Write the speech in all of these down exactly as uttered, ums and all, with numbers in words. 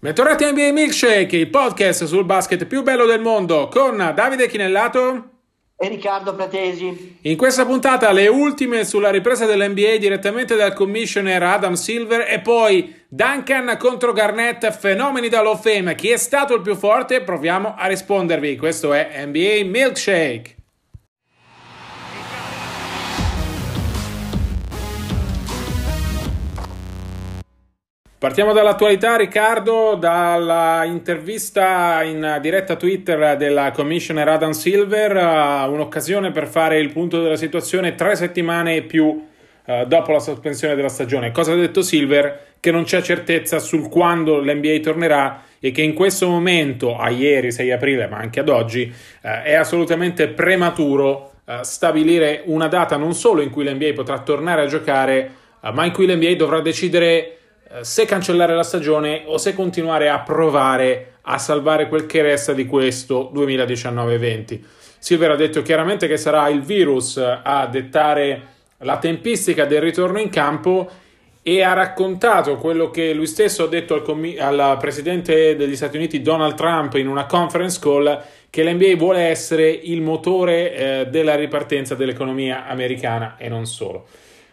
Bentornati a N B A Milkshake, il podcast sul basket più bello del mondo con Davide Chinellato e Riccardo Pratesi. In questa puntata le ultime sulla ripresa dell'N B A direttamente dal commissioner Adam Silver e poi Duncan contro Garnett, fenomeni da Hall of Fame. Chi è stato il più forte? Proviamo a rispondervi. Questo è N B A Milkshake. Partiamo dall'attualità, Riccardo, dalla intervista in diretta Twitter della commissioner Adam Silver, un'occasione per fare il punto della situazione tre settimane e più dopo la sospensione della stagione. Cosa ha detto Silver? Che non c'è certezza sul quando l'N B A tornerà e che in questo momento, a ieri sei aprile, ma anche ad oggi, è assolutamente prematuro stabilire una data non solo in cui l'N B A potrà tornare a giocare, ma in cui l'N B A dovrà decidere se cancellare la stagione o se continuare a provare a salvare quel che resta di questo duemiladiciannove venti. Silver ha detto chiaramente che sarà il virus a dettare la tempistica del ritorno in campo e ha raccontato quello che lui stesso ha detto al, com- al presidente degli Stati Uniti Donald Trump in una conference call, che l'N B A vuole essere il motore eh, della ripartenza dell'economia americana e non solo.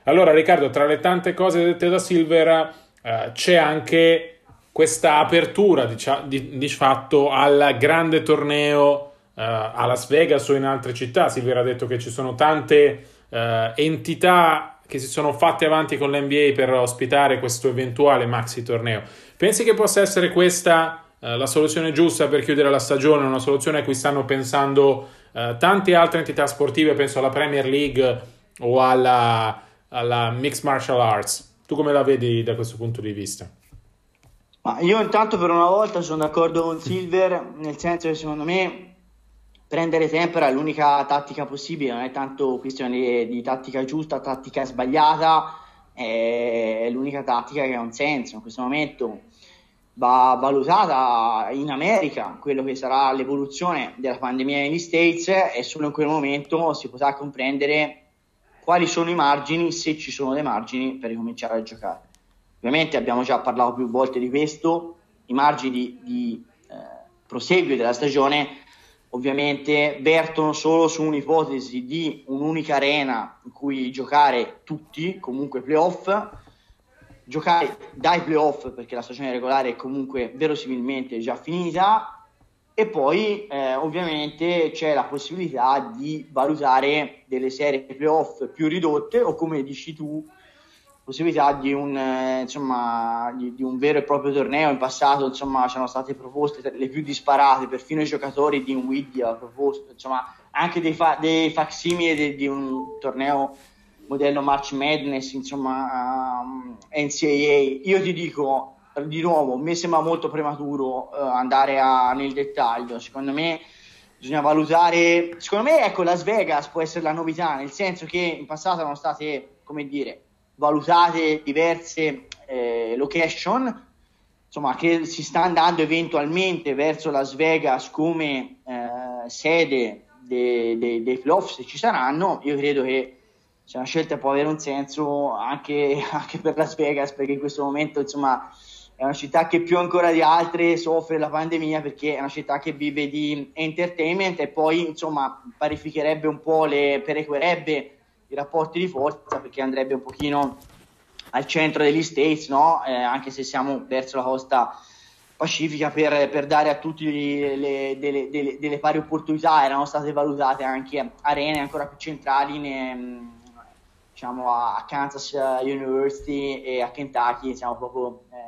Allora Riccardo, tra le tante cose dette da Silver Uh, c'è anche questa apertura dicia- di-, di fatto al grande torneo uh, a Las Vegas o in altre città. Silver ha detto che ci sono tante uh, entità che si sono fatte avanti con l'N B A per ospitare questo eventuale maxi torneo. Pensi che possa essere questa uh, la soluzione giusta per chiudere la stagione, una soluzione a cui stanno pensando uh, tante altre entità sportive, penso alla Premier League o alla, alla Mixed Martial Arts? Tu come la vedi da questo punto di vista? Ma io intanto per una volta sono d'accordo con Silver, nel senso che secondo me prendere tempera è l'unica tattica possibile, non è tanto questione di tattica giusta, tattica sbagliata, è l'unica tattica che ha un senso. In questo momento va valutata in America quello che sarà l'evoluzione della pandemia negli States e solo in quel momento si potrà comprendere quali sono i margini, se ci sono dei margini, per ricominciare a giocare. Ovviamente abbiamo già parlato più volte di questo, i margini di, di eh, proseguio della stagione ovviamente vertono solo su un'ipotesi di un'unica arena in cui giocare tutti, comunque playoff, giocare dai playoff perché la stagione regolare è comunque verosimilmente già finita, e poi eh, ovviamente c'è la possibilità di valutare delle serie playoff più ridotte o, come dici tu, possibilità di un eh, insomma di, di un vero e proprio torneo. In passato insomma c'erano state proposte le più disparate, perfino i giocatori di Dinwiddie ha proposto insomma anche dei, fa- dei facsimili de- di un torneo modello March Madness, insomma um, N C A A. Io ti dico di nuovo, mi sembra molto prematuro uh, andare a, nel dettaglio. Secondo me bisogna valutare, secondo me ecco Las Vegas può essere la novità, nel senso che in passato erano state, come dire, valutate diverse eh, location, insomma che si sta andando eventualmente verso Las Vegas come eh, sede dei, dei, dei playoff, se ci saranno. Io credo che se una scelta può avere un senso anche, anche per Las Vegas, perché in questo momento insomma è una città che più ancora di altre soffre la pandemia, perché è una città che vive di entertainment e poi insomma parificherebbe un po', le perequerebbe i rapporti di forza, perché andrebbe un pochino al centro degli States, no? Eh, anche se siamo verso la costa pacifica, per, per dare a tutti le, le, delle, delle, delle pari opportunità. Erano state valutate anche arene ancora più centrali ne, diciamo a Kansas University e a Kentucky, siamo proprio eh,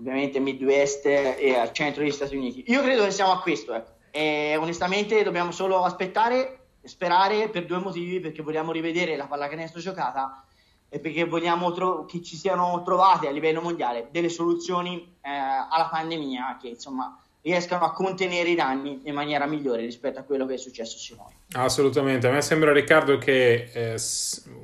ovviamente Midwest e al centro degli Stati Uniti. Io credo che siamo a questo, ecco. E onestamente dobbiamo solo aspettare, sperare, per due motivi: perché vogliamo rivedere la pallacanestro giocata e perché vogliamo tro- che ci siano trovate a livello mondiale delle soluzioni eh, alla pandemia che insomma riescano a contenere i danni in maniera migliore rispetto a quello che è successo sinora. Assolutamente, a me sembra, Riccardo, che eh,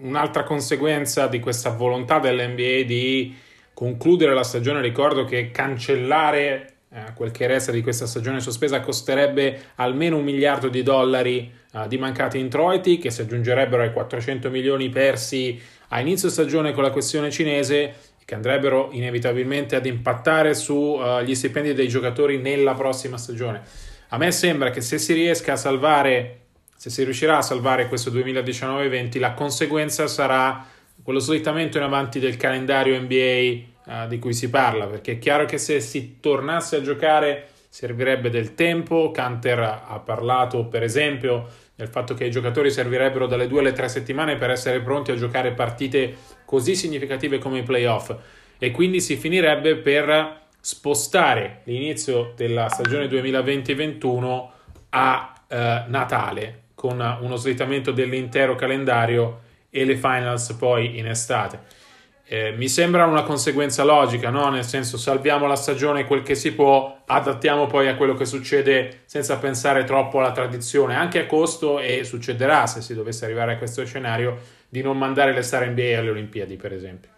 un'altra conseguenza di questa volontà dell'N B A di concludere la stagione, ricordo che cancellare eh, quel che resta di questa stagione sospesa costerebbe almeno un miliardo di dollari eh, di mancati introiti, che si aggiungerebbero ai quattrocento milioni persi a inizio stagione con la questione cinese, che andrebbero inevitabilmente ad impattare sugli uh, stipendi dei giocatori nella prossima stagione. A me sembra che se si riesca a salvare, se si riuscirà a salvare questo duemiladiciannove venti, la conseguenza sarà quello slittamento in avanti del calendario N B A uh, di cui si parla, perché è chiaro che se si tornasse a giocare servirebbe del tempo. Canter ha parlato per esempio del fatto che i giocatori servirebbero dalle due alle tre settimane per essere pronti a giocare partite così significative come i playoff, e quindi si finirebbe per spostare l'inizio della stagione duemilaventi ventuno a eh, Natale, con uno slittamento dell'intero calendario e le finals poi in estate. Eh, mi sembra una conseguenza logica, no? Nel senso, salviamo la stagione quel che si può, adattiamo poi a quello che succede senza pensare troppo alla tradizione, anche a costo, e succederà se si dovesse arrivare a questo scenario, di non mandare le star N B A alle Olimpiadi, per esempio.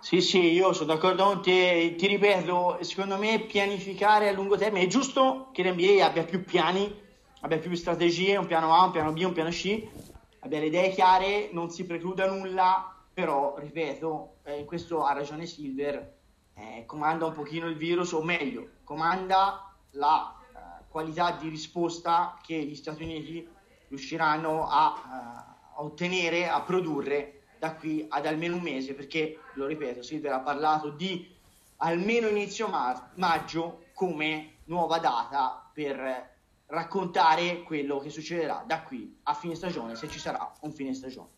Sì, sì, io sono d'accordo con te, ti ripeto, secondo me pianificare a lungo termine, è giusto che l'N B A abbia più piani, abbia più strategie, un piano A, un piano B, un piano C, abbia le idee chiare, non si precluda nulla, però ripeto, in eh, questo ha ragione Silver, eh, comanda un pochino il virus, o meglio, comanda la eh, qualità di risposta che gli Stati Uniti riusciranno a, eh, a ottenere, a produrre da qui ad almeno un mese, perché, lo ripeto, Silver ha parlato di almeno inizio ma- maggio come nuova data per eh, raccontare quello che succederà da qui a fine stagione, se ci sarà un fine stagione.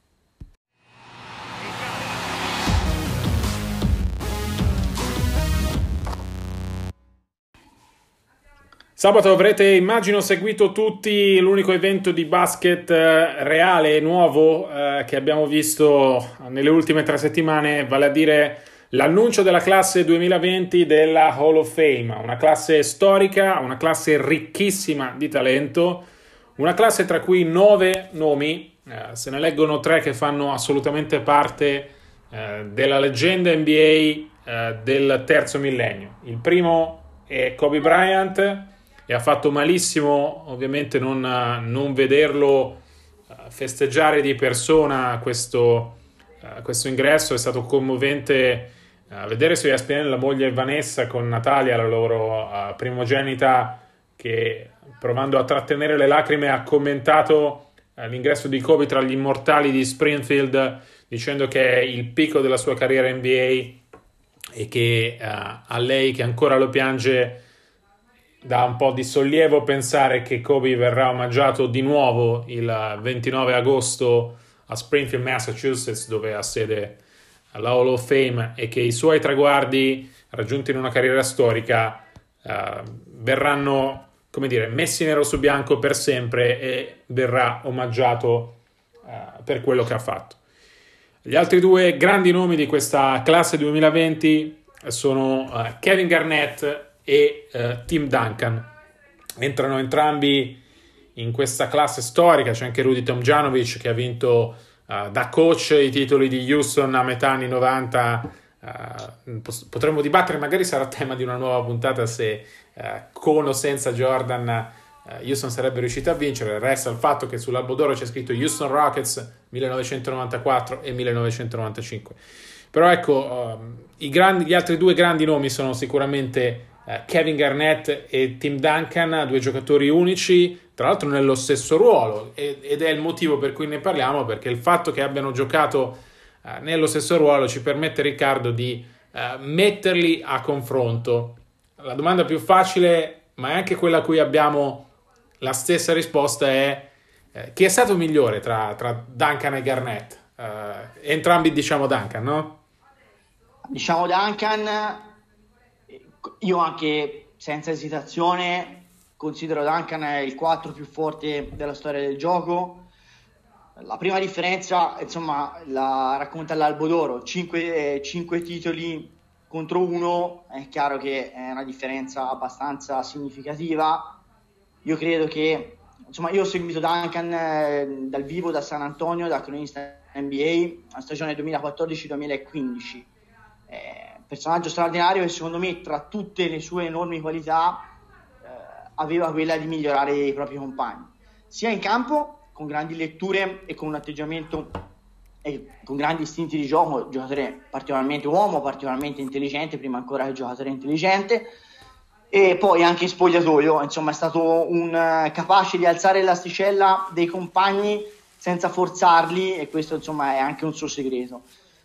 Sabato avrete, immagino, seguito tutti l'unico evento di basket reale e nuovo eh, che abbiamo visto nelle ultime tre settimane, vale a dire l'annuncio della classe duemilaventi della Hall of Fame, una classe storica, una classe ricchissima di talento, una classe tra cui nove nomi, eh, se ne leggono tre che fanno assolutamente parte eh, della leggenda N B A eh, del terzo millennio. Il primo è Kobe Bryant, e ha fatto malissimo ovviamente non, non vederlo eh, festeggiare di persona questo, eh, questo ingresso. È stato commovente Uh, vedere sugli E S P N la moglie Vanessa con Natalia, la loro uh, primogenita, che provando a trattenere le lacrime ha commentato uh, l'ingresso di Kobe tra gli immortali di Springfield, dicendo che è il picco della sua carriera N B A e che uh, a lei che ancora lo piange dà un po' di sollievo pensare che Kobe verrà omaggiato di nuovo il ventinove agosto a Springfield, Massachusetts, dove ha sede alla Hall of Fame, e che i suoi traguardi raggiunti in una carriera storica eh, verranno, come dire, messi nero su bianco per sempre, e verrà omaggiato eh, per quello che ha fatto. Gli altri due grandi nomi di questa classe duemilaventi sono eh, Kevin Garnett e eh, Tim Duncan. Entrano entrambi in questa classe storica, c'è anche Rudy Tomjanovic che ha vinto Uh, da coach i titoli di Houston a metà anni novanta. Uh, potremmo dibattere, magari sarà tema di una nuova puntata, se uh, con o senza Jordan uh, Houston sarebbe riuscita a vincere. Resta il fatto che sull'albo d'oro c'è scritto Houston Rockets millenovecentonovantaquattro e millenovecentonovantacinque, però ecco, uh, i grandi, gli altri due grandi nomi sono sicuramente uh, Kevin Garnett e Tim Duncan, due giocatori unici, tra l'altro nello stesso ruolo, ed è il motivo per cui ne parliamo, perché il fatto che abbiano giocato nello stesso ruolo ci permette, Riccardo, di metterli a confronto. La domanda più facile, ma è anche quella a cui abbiamo la stessa risposta, è chi è stato migliore tra, tra Duncan e Garnett? Entrambi diciamo Duncan, no? Diciamo Duncan. Io anche, senza esitazione, considero Duncan il quattro più forte della storia del gioco. La prima differenza, insomma, la racconta l'albo d'oro, cinque titoli contro uno, è chiaro che è una differenza abbastanza significativa. Io credo che, insomma, io ho seguito Duncan eh, dal vivo da San Antonio, da cronista N B A, la stagione duemilaquattordici duemilaquindici, eh, personaggio straordinario, e secondo me, tra tutte le sue enormi qualità, aveva quella di migliorare i propri compagni, sia in campo, con grandi letture e con un atteggiamento e con grandi istinti di gioco, giocatore particolarmente uomo, particolarmente intelligente, prima ancora che giocatore intelligente, e poi anche in spogliatoio, insomma, è stato un uh, capace di alzare l'asticella dei compagni senza forzarli, e questo insomma è anche un suo segreto.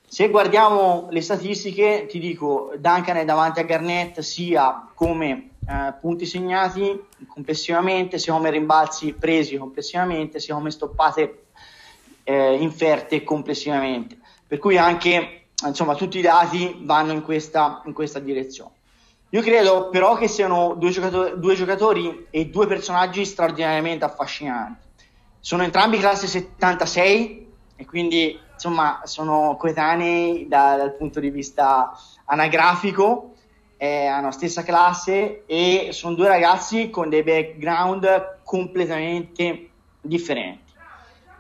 Se guardiamo le statistiche, ti dico, Duncan è davanti a Garnett sia come eh, punti segnati complessivamente, sia come rimbalzi presi complessivamente, sia come stoppate eh, inferte complessivamente. Per cui anche, insomma, tutti i dati vanno in questa, in questa direzione. Io credo però che siano due giocatori, due giocatori e due personaggi straordinariamente affascinanti. Sono entrambi classe settantasei e quindi... insomma, sono coetanei da, dal punto di vista anagrafico, eh, hanno la stessa classe e sono due ragazzi con dei background completamente differenti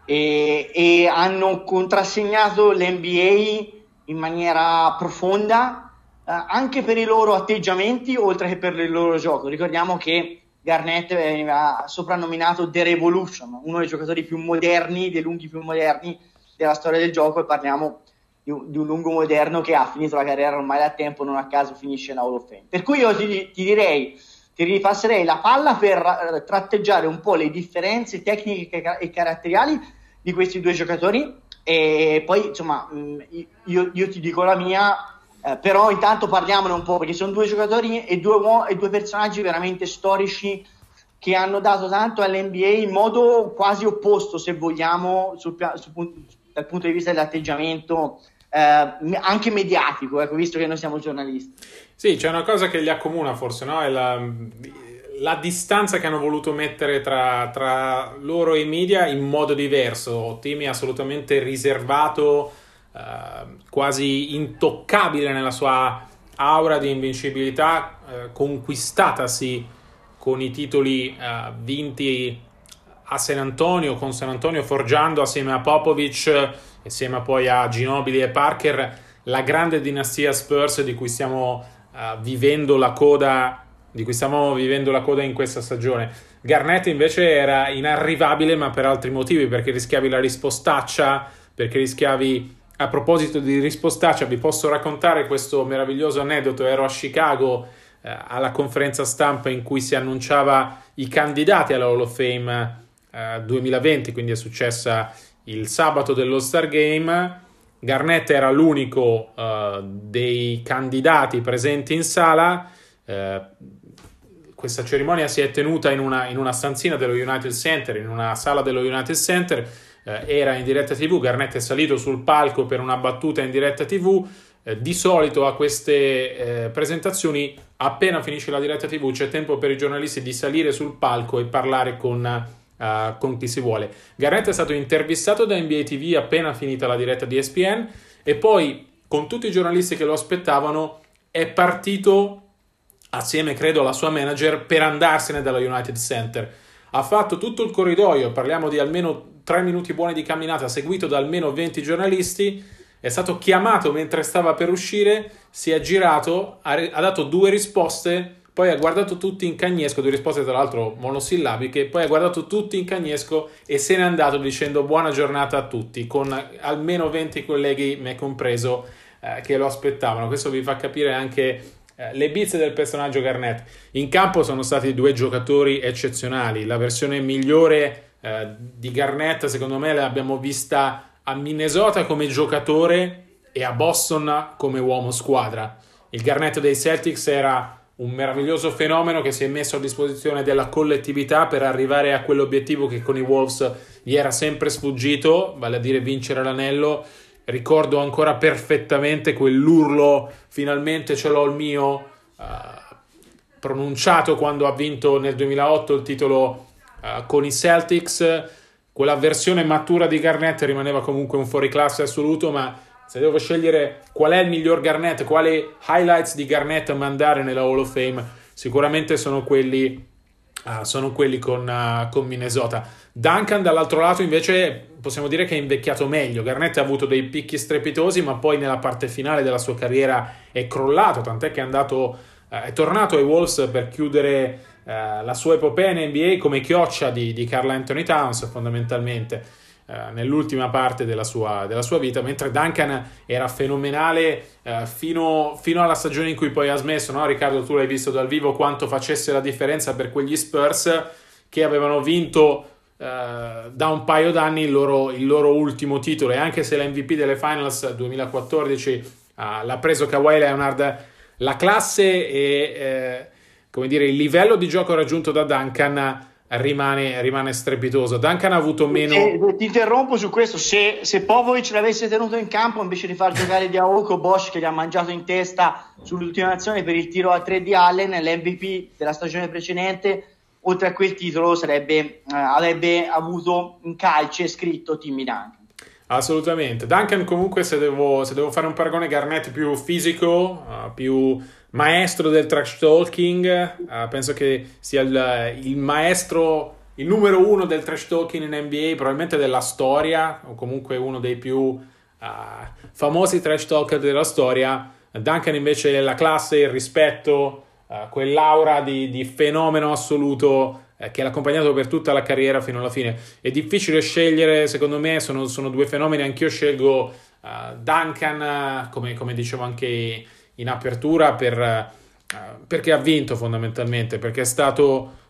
e, e hanno contrassegnato l'N B A in maniera profonda, eh, anche per i loro atteggiamenti oltre che per il loro gioco. Ricordiamo che Garnett veniva soprannominato The Revolution, uno dei giocatori più moderni, dei lunghi più moderni della storia del gioco, e parliamo di un, di un lungo moderno che ha finito la carriera ormai da tempo, non a caso finisce in Hall of Fame. Per cui io ti, ti direi, ti ripasserei la palla per tratteggiare un po' le differenze tecniche e caratteriali di questi due giocatori, e poi insomma io, io ti dico la mia, eh, però intanto parliamone un po', perché sono due giocatori e due, uo- e due personaggi veramente storici che hanno dato tanto all'N B A in modo quasi opposto, se vogliamo, sul, sul punto dal punto di vista dell'atteggiamento eh, anche mediatico, ecco, visto che noi siamo giornalisti. Sì, c'è una cosa che li accomuna forse, no? È la, la distanza che hanno voluto mettere tra, tra loro e i media in modo diverso. Tim è assolutamente riservato, eh, quasi intoccabile nella sua aura di invincibilità, eh, conquistatasi con i titoli eh, vinti a San Antonio, con San Antonio, forgiando assieme a Popovic, insieme poi a Ginobili e Parker, la grande dinastia Spurs di cui stiamo uh, vivendo la coda di cui stiamo vivendo la coda in questa stagione. Garnett invece era inarrivabile, ma per altri motivi, perché rischiavi la rispostaccia, perché rischiavi... A proposito di rispostaccia, vi posso raccontare questo meraviglioso aneddoto. Ero a Chicago uh, alla conferenza stampa in cui si annunciava i candidati alla Hall of Fame Uh, duemilaventi, quindi è successa il sabato dell'All-Star Game. Garnett era l'unico uh, dei candidati presenti in sala. Uh, questa cerimonia si è tenuta in una, in una stanzina dello United Center, in una sala dello United Center, uh, era in diretta tivù. Garnett è salito sul palco per una battuta in diretta tivù. Uh, di solito a queste uh, presentazioni, appena finisce la diretta tivù, c'è tempo per i giornalisti di salire sul palco e parlare con uh, Uh, con chi si vuole. Garnett è stato intervistato da N B A tivù appena finita la diretta di E S P N, e poi con tutti i giornalisti che lo aspettavano è partito assieme, credo, alla sua manager per andarsene dalla United Center. Ha fatto tutto il corridoio, parliamo di almeno tre minuti buoni di camminata, seguito da almeno venti giornalisti. È stato chiamato mentre stava per uscire, si è girato, ha, ha dato due risposte, poi ha guardato tutti in cagnesco, due risposte tra l'altro monosillabiche, poi ha guardato tutti in cagnesco e se n'è andato dicendo buona giornata a tutti, con almeno venti colleghi, me compreso, eh, che lo aspettavano. Questo vi fa capire anche eh, le bizze del personaggio Garnett. In campo sono stati due giocatori eccezionali. La versione migliore eh, di Garnett, secondo me, l'abbiamo vista a Minnesota come giocatore e a Boston come uomo squadra. Il Garnett dei Celtics era un meraviglioso fenomeno che si è messo a disposizione della collettività per arrivare a quell'obiettivo che con i Wolves gli era sempre sfuggito, vale a dire vincere l'anello. Ricordo ancora perfettamente quell'urlo "finalmente ce l'ho il mio", eh, pronunciato quando ha vinto nel duemilaotto il titolo eh, con i Celtics. Quella versione matura di Garnett rimaneva comunque un fuoriclasse assoluto, ma se devo scegliere qual è il miglior Garnett, quali highlights di Garnett mandare nella Hall of Fame, sicuramente sono quelli, uh, sono quelli con, uh, con Minnesota. Duncan, dall'altro lato, invece, possiamo dire che è invecchiato meglio. Garnett ha avuto dei picchi strepitosi, ma poi nella parte finale della sua carriera è crollato, tant'è che è andato, uh, è tornato ai Wolves per chiudere uh, la sua epopea in N B A come chioccia di, di Karl Anthony Towns, fondamentalmente. eh, nell'ultima parte della sua, della sua vita, mentre Duncan era fenomenale eh, fino, fino alla stagione in cui poi ha smesso, no? Riccardo, tu l'hai visto dal vivo quanto facesse la differenza per quegli Spurs che avevano vinto eh, da un paio d'anni il loro, il loro ultimo titolo, e anche se la M V P delle Finals duemilaquattordici eh, l'ha preso Kawhi Leonard, la classe e eh, come dire, il livello di gioco raggiunto da Duncan rimane, rimane strepitoso. Duncan ha avuto meno... Eh, ti interrompo su questo. Se, se Popovic l'avesse tenuto in campo invece di far giocare di Aoko Bosch, che gli ha mangiato in testa sull'ultima azione per il tiro a tre di Allen, l'M V P della stagione precedente, oltre a quel titolo sarebbe, eh, avrebbe avuto in calce scritto Tim Duncan. Assolutamente. Duncan comunque, se devo, se devo fare un paragone, Garnett più fisico, uh, più maestro del trash talking, uh, penso che sia il, il maestro, il numero uno del trash talking in N B A, probabilmente della storia, o comunque uno dei più uh, famosi trash talker della storia. Duncan invece la classe, il rispetto, uh, quell'aura di, di fenomeno assoluto che l'ha accompagnato per tutta la carriera fino alla fine. È difficile scegliere, secondo me sono, sono due fenomeni. Anch'io scelgo uh, Duncan, come, come dicevo anche in apertura, per, uh, perché ha vinto fondamentalmente, perché è stato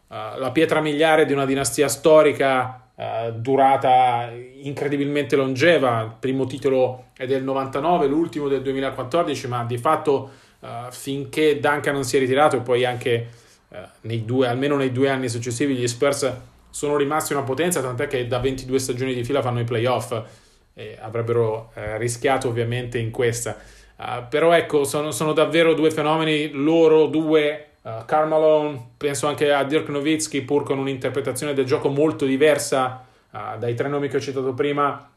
uh, la pietra miliare di una dinastia storica uh, durata incredibilmente longeva. Il primo titolo è del novantanove, l'ultimo del duemilaquattordici, ma di fatto uh, finché Duncan non si è ritirato, e poi anche nei due, almeno nei due anni successivi, gli Spurs sono rimasti una potenza, tant'è che da ventidue stagioni di fila fanno i playoff, e avrebbero eh, rischiato ovviamente in questa. Uh, però ecco, sono, sono davvero due fenomeni loro due. uh, Karl Malone, penso anche a Dirk Nowitzki, pur con un'interpretazione del gioco molto diversa uh, dai tre nomi che ho citato prima.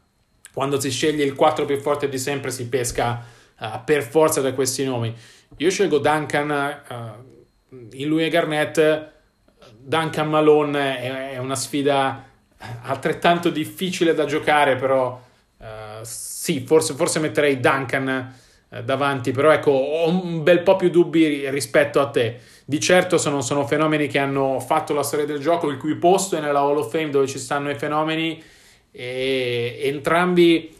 Quando si sceglie il quattro più forte di sempre si pesca uh, per forza da questi nomi. Io scelgo Duncan, uh, in lui e Garnett. Duncan Malone è una sfida altrettanto difficile da giocare, però eh, sì, forse, forse metterei Duncan eh, davanti, però ecco, ho un bel po' più dubbi rispetto a te. Di certo sono, sono fenomeni che hanno fatto la storia del gioco, il cui posto è nella Hall of Fame, dove ci stanno i fenomeni, e entrambi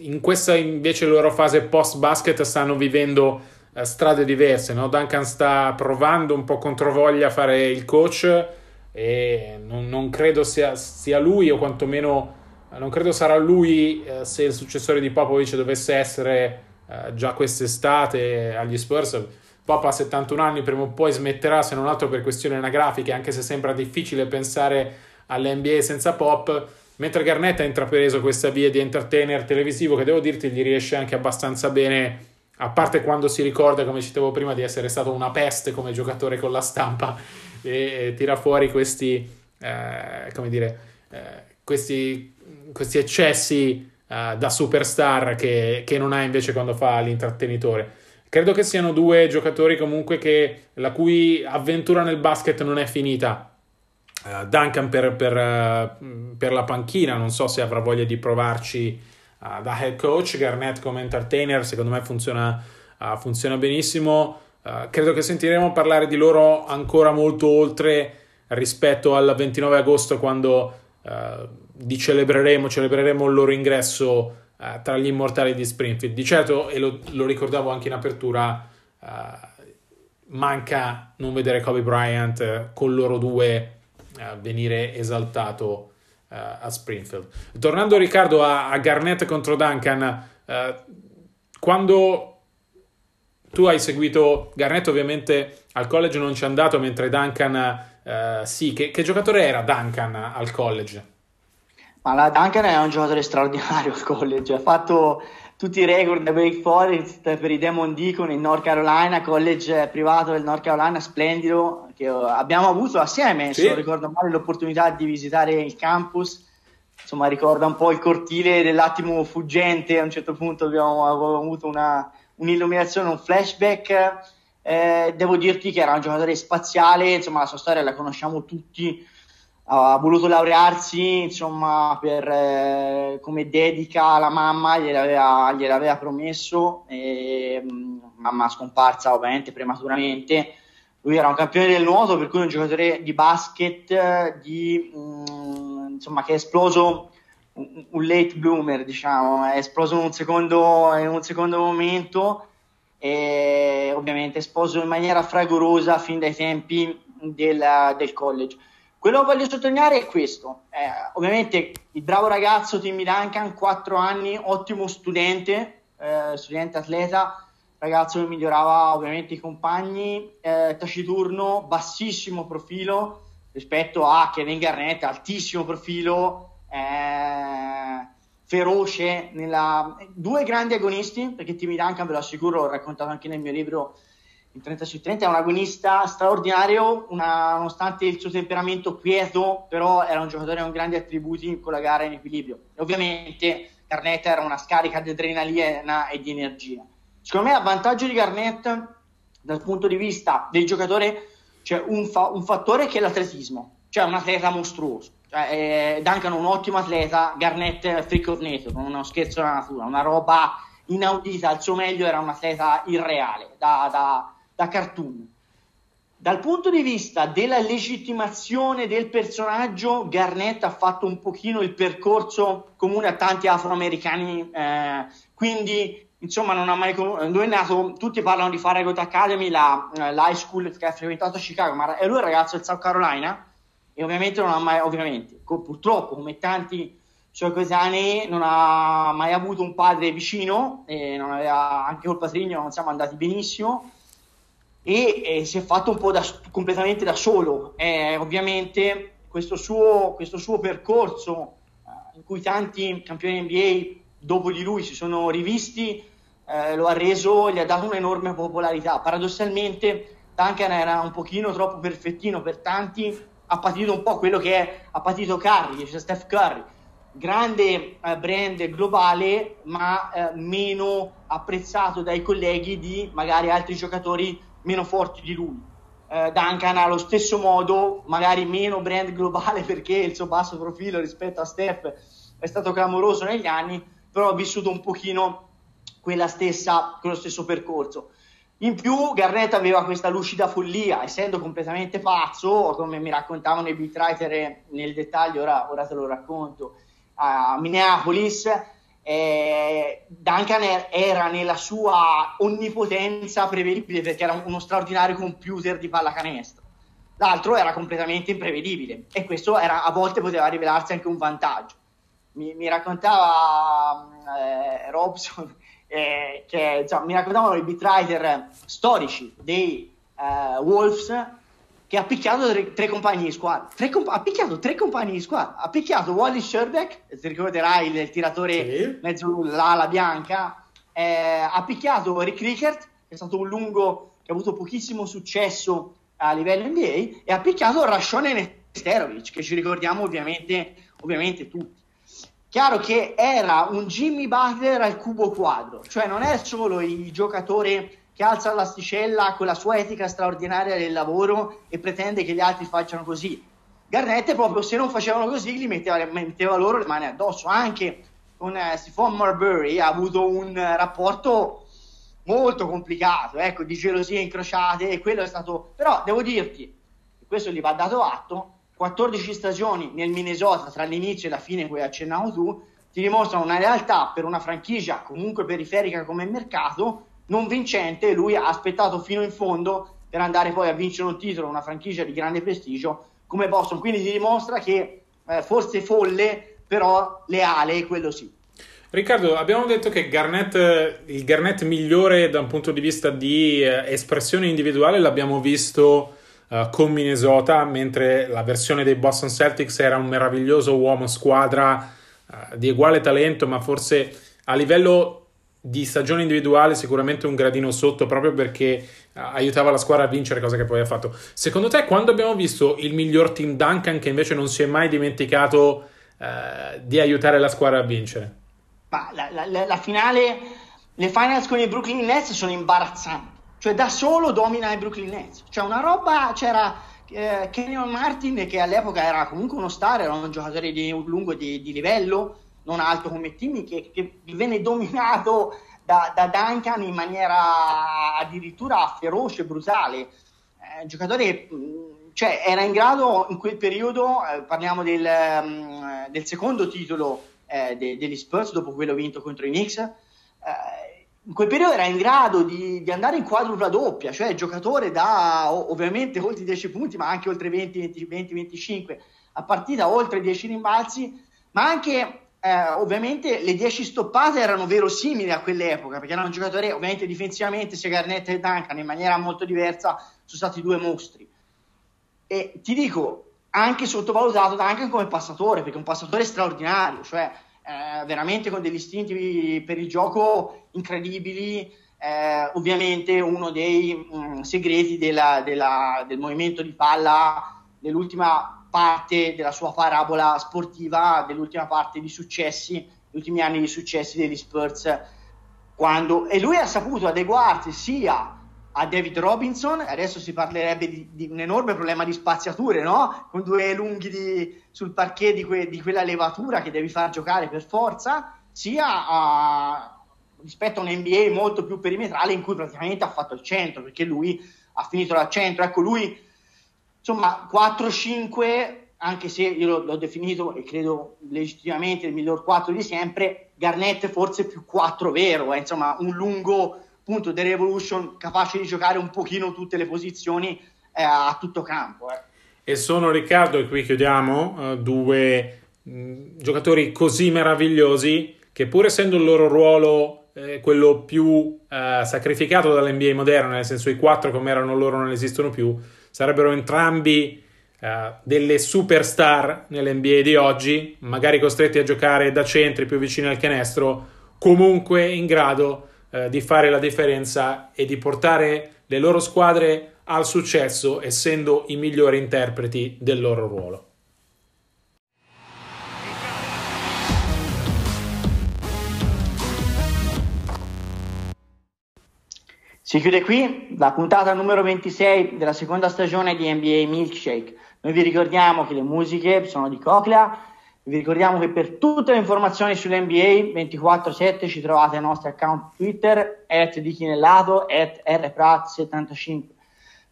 in questa invece loro fase post-basket stanno vivendo strade diverse, no? Duncan sta provando un po' controvoglia a fare il coach, e non, non credo sia, sia lui, o quantomeno non credo sarà lui eh, se il successore di Popovic dovesse essere eh, già quest'estate agli Spurs. Pop ha settantuno anni, prima o poi smetterà, se non altro per questioni anagrafiche, anche se sembra difficile pensare all'N B A senza Pop, mentre Garnett ha intrapreso questa via di entertainer televisivo che, devo dirti, gli riesce anche abbastanza bene, a parte quando si ricorda, come citavo prima, di essere stato una peste come giocatore con la stampa, e tira fuori questi eh, come dire eh, questi, questi eccessi eh, da superstar che, che non ha invece quando fa l'intrattenitore. Credo che siano due giocatori comunque che, la cui avventura nel basket non è finita. uh, Duncan per, per, uh, per la panchina, non so se avrà voglia di provarci Uh, da head coach. Garnett come entertainer secondo me funziona, uh, funziona benissimo. Uh, credo che sentiremo parlare di loro ancora molto oltre rispetto al ventinove agosto, quando uh, di celebreremo, celebreremo il loro ingresso uh, tra gli immortali di Springfield. Di certo, e lo, lo ricordavo anche in apertura, uh, manca non vedere Kobe Bryant uh, con loro due uh, venire esaltato a Springfield. Tornando, Riccardo, a, a Garnett contro Duncan, eh, quando tu hai seguito Garnett, ovviamente al college non ci è andato, mentre Duncan eh, sì, che, che giocatore era Duncan al college? Ma la Duncan è un giocatore straordinario al college, ha fatto tutti i record da Wake Forest per i Demon Deacon in North Carolina, college privato del North Carolina, splendido, che abbiamo avuto assieme, sì. Se non ricordo male, l'opportunità di visitare il campus, insomma ricorda un po' il cortile dell'Attimo Fuggente. A un certo punto abbiamo, abbiamo avuto una, un'illuminazione, un flashback. Eh, devo dirti che era un giocatore spaziale, insomma la sua storia la conosciamo tutti. Ha voluto laurearsi, insomma, per, eh, come dedica alla mamma, gliel'aveva, gliel'aveva promesso, e, mh, mamma scomparsa ovviamente prematuramente. Lui era un campione del nuoto, per cui un giocatore di basket, di, mh, insomma, che è esploso un late bloomer, diciamo, è esploso in un secondo, in un secondo momento, e ovviamente esploso in maniera fragorosa fin dai tempi del, del college. Quello che voglio sottolineare è questo, eh, ovviamente il bravo ragazzo Tim Duncan, quattro anni, ottimo studente, eh, studente atleta, ragazzo che migliorava ovviamente i compagni, eh, taciturno, bassissimo profilo rispetto a Kevin Garnett, altissimo profilo, eh, feroce, nella... due grandi agonisti, perché Tim Duncan, ve lo assicuro, l'ho raccontato anche nel mio libro in trenta su trenta, è un agonista straordinario, una... nonostante il suo temperamento quieto, però era un giocatore con grandi attributi con la gara in equilibrio. E ovviamente Garnett era una scarica di adrenalina e di energia. Secondo me a vantaggio di Garnett dal punto di vista del giocatore c'è un, fa- un fattore che è l'atletismo, cioè un atleta mostruoso, cioè, eh, Duncan è un ottimo atleta, Garnett è freak of nature, uno scherzo della natura, una roba inaudita, al suo meglio era un atleta irreale, da, da, da cartoon. Dal punto di vista della legittimazione del personaggio, Garnett ha fatto un pochino il percorso comune a tanti afroamericani, eh, quindi insomma non ha mai con... lui è nato, tutti parlano di Farragut Academy, la, l'high school che ha frequentato a Chicago, ma è lui il ragazzo del South Carolina e ovviamente non ha mai, ovviamente purtroppo come tanti suoi coetanei non ha mai avuto un padre vicino, e non aveva, anche col patrigno non siamo andati benissimo, e, e si è fatto un po' da, completamente da solo, e ovviamente questo suo, questo suo percorso eh, in cui tanti campioni N B A dopo di lui si sono rivisti, eh, lo ha reso, gli ha dato un'enorme popolarità. Paradossalmente Duncan era un pochino troppo perfettino per tanti, ha patito un po' quello che è, ha patito Curry, cioè Steph Curry, grande eh, brand globale ma eh, meno apprezzato dai colleghi di magari altri giocatori meno forti di lui. eh, Duncan allo stesso modo, magari meno brand globale perché il suo basso profilo rispetto a Steph è stato clamoroso negli anni, però ho vissuto un pochino quella stessa, quello stesso percorso. In più Garnett aveva questa lucida follia, essendo completamente pazzo, come mi raccontavano i beat writer nel dettaglio, ora, ora te lo racconto, a Minneapolis, eh, Duncan era nella sua onnipotenza prevedibile perché era uno straordinario computer di pallacanestro, l'altro era completamente imprevedibile e questo era, a volte poteva rivelarsi anche un vantaggio. Mi, mi raccontava eh, Robson, eh, che insomma, mi raccontavano i beat writer storici dei eh, Wolves, che ha picchiato tre, tre compagni di squadra. Tre comp- ha picchiato tre compagni di squadra. Ha picchiato Wally Scherbeck, ti ricorderai il, il tiratore, sì, mezzo l'ala bianca. Eh, ha picchiato Rick Rickert, che è stato un lungo che ha avuto pochissimo successo a livello N B A, e ha picchiato Rashone Nesterovich, che ci ricordiamo ovviamente, ovviamente tutti. Chiaro che era un Jimmy Butler al cubo quadro, cioè non è solo il giocatore che alza l'asticella con la sua etica straordinaria del lavoro e pretende che gli altri facciano così. Garnett proprio se non facevano così gli metteva, metteva loro le mani addosso. Anche con eh, Stephon Marbury ha avuto un eh, rapporto molto complicato, ecco, di gelosie incrociate, e quello è stato, però devo dirti, e questo gli va dato atto, quattordici stagioni nel Minnesota tra l'inizio e la fine, cui accennavo tu, ti dimostrano una realtà per una franchigia comunque periferica come mercato non vincente. Lui ha aspettato fino in fondo per andare poi a vincere un titolo, una franchigia di grande prestigio come Boston, quindi ti dimostra che eh, forse folle però leale, quello sì. Riccardo, abbiamo detto che Garnett, il Garnett migliore da un punto di vista di eh, espressione individuale l'abbiamo visto Uh, con Minnesota, mentre la versione dei Boston Celtics era un meraviglioso uomo squadra uh, di uguale talento, ma forse a livello di stagione individuale sicuramente un gradino sotto, proprio perché uh, aiutava la squadra a vincere, cosa che poi ha fatto. Secondo te, quando abbiamo visto il miglior Tim Duncan, che invece non si è mai dimenticato uh, di aiutare la squadra a vincere? Ma la, la, la finale, le finals con i Brooklyn Nets sono imbarazzanti. Cioè da solo domina i Brooklyn Nets, cioè una roba, c'era eh, Kenyon Martin, che all'epoca era comunque uno star, era un giocatore di un lungo di, di livello, non alto come Timmy, che, che venne dominato da, da Duncan in maniera addirittura feroce, brutale, eh, giocatore, cioè era in grado in quel periodo, eh, parliamo del, um, del secondo titolo eh, de- degli Spurs dopo quello vinto contro i Knicks, eh, in quel periodo era in grado di, di andare in quadrupla doppia, cioè giocatore da ovviamente oltre dieci punti, ma anche oltre venti, venti, venti, venticinque a partita, oltre dieci rimbalzi, ma anche eh, ovviamente le dieci stoppate erano verosimili a quell'epoca, perché erano giocatori ovviamente difensivamente, sia Garnett che Duncan in maniera molto diversa sono stati due mostri. E ti dico, anche sottovalutato anche come passatore, perché è un passatore straordinario, cioè eh, veramente con degli istinti per il gioco incredibili, eh, ovviamente uno dei mh, segreti della, della, del movimento di palla nell'ultima parte della sua parabola sportiva, dell'ultima parte di successi, gli ultimi anni di successi degli Spurs, quando, e lui ha saputo adeguarsi sia a David Robinson, adesso si parlerebbe di, di un enorme problema di spaziature, no? Con due lunghi di, sul parquet di, que, di quella levatura che devi far giocare per forza, sia a, rispetto a un N B A molto più perimetrale in cui praticamente ha fatto il centro, perché lui ha finito dal centro. Ecco, lui insomma quattro cinque, anche se io l'ho definito e credo legittimamente il miglior quattro di sempre, Garnett forse più quattro vero, eh? Insomma un lungo appunto The Revolution, capace di giocare un pochino tutte le posizioni eh, a tutto campo. Eh. E sono, Riccardo, e qui chiudiamo, uh, due mh, giocatori così meravigliosi che, pur essendo il loro ruolo eh, quello più uh, sacrificato dall'N B A moderna, nel senso i quattro come erano loro non esistono più, sarebbero entrambi uh, delle superstar nell'N B A di oggi, magari costretti a giocare da centri più vicini al canestro, comunque in grado di fare la differenza e di portare le loro squadre al successo, essendo i migliori interpreti del loro ruolo. Si chiude qui la puntata numero ventisei della seconda stagione di N B A Milkshake. Noi vi ricordiamo che le musiche sono di Cochlea. Vi ricordiamo che per tutte le informazioni sull'N B A ventiquattro sette ci trovate ai nostri account Twitter at di Chinellato, at r prat settantacinque.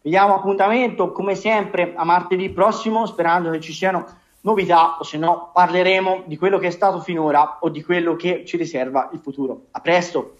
Vi diamo appuntamento come sempre a martedì prossimo, sperando che ci siano novità, o se no parleremo di quello che è stato finora o di quello che ci riserva il futuro. A presto!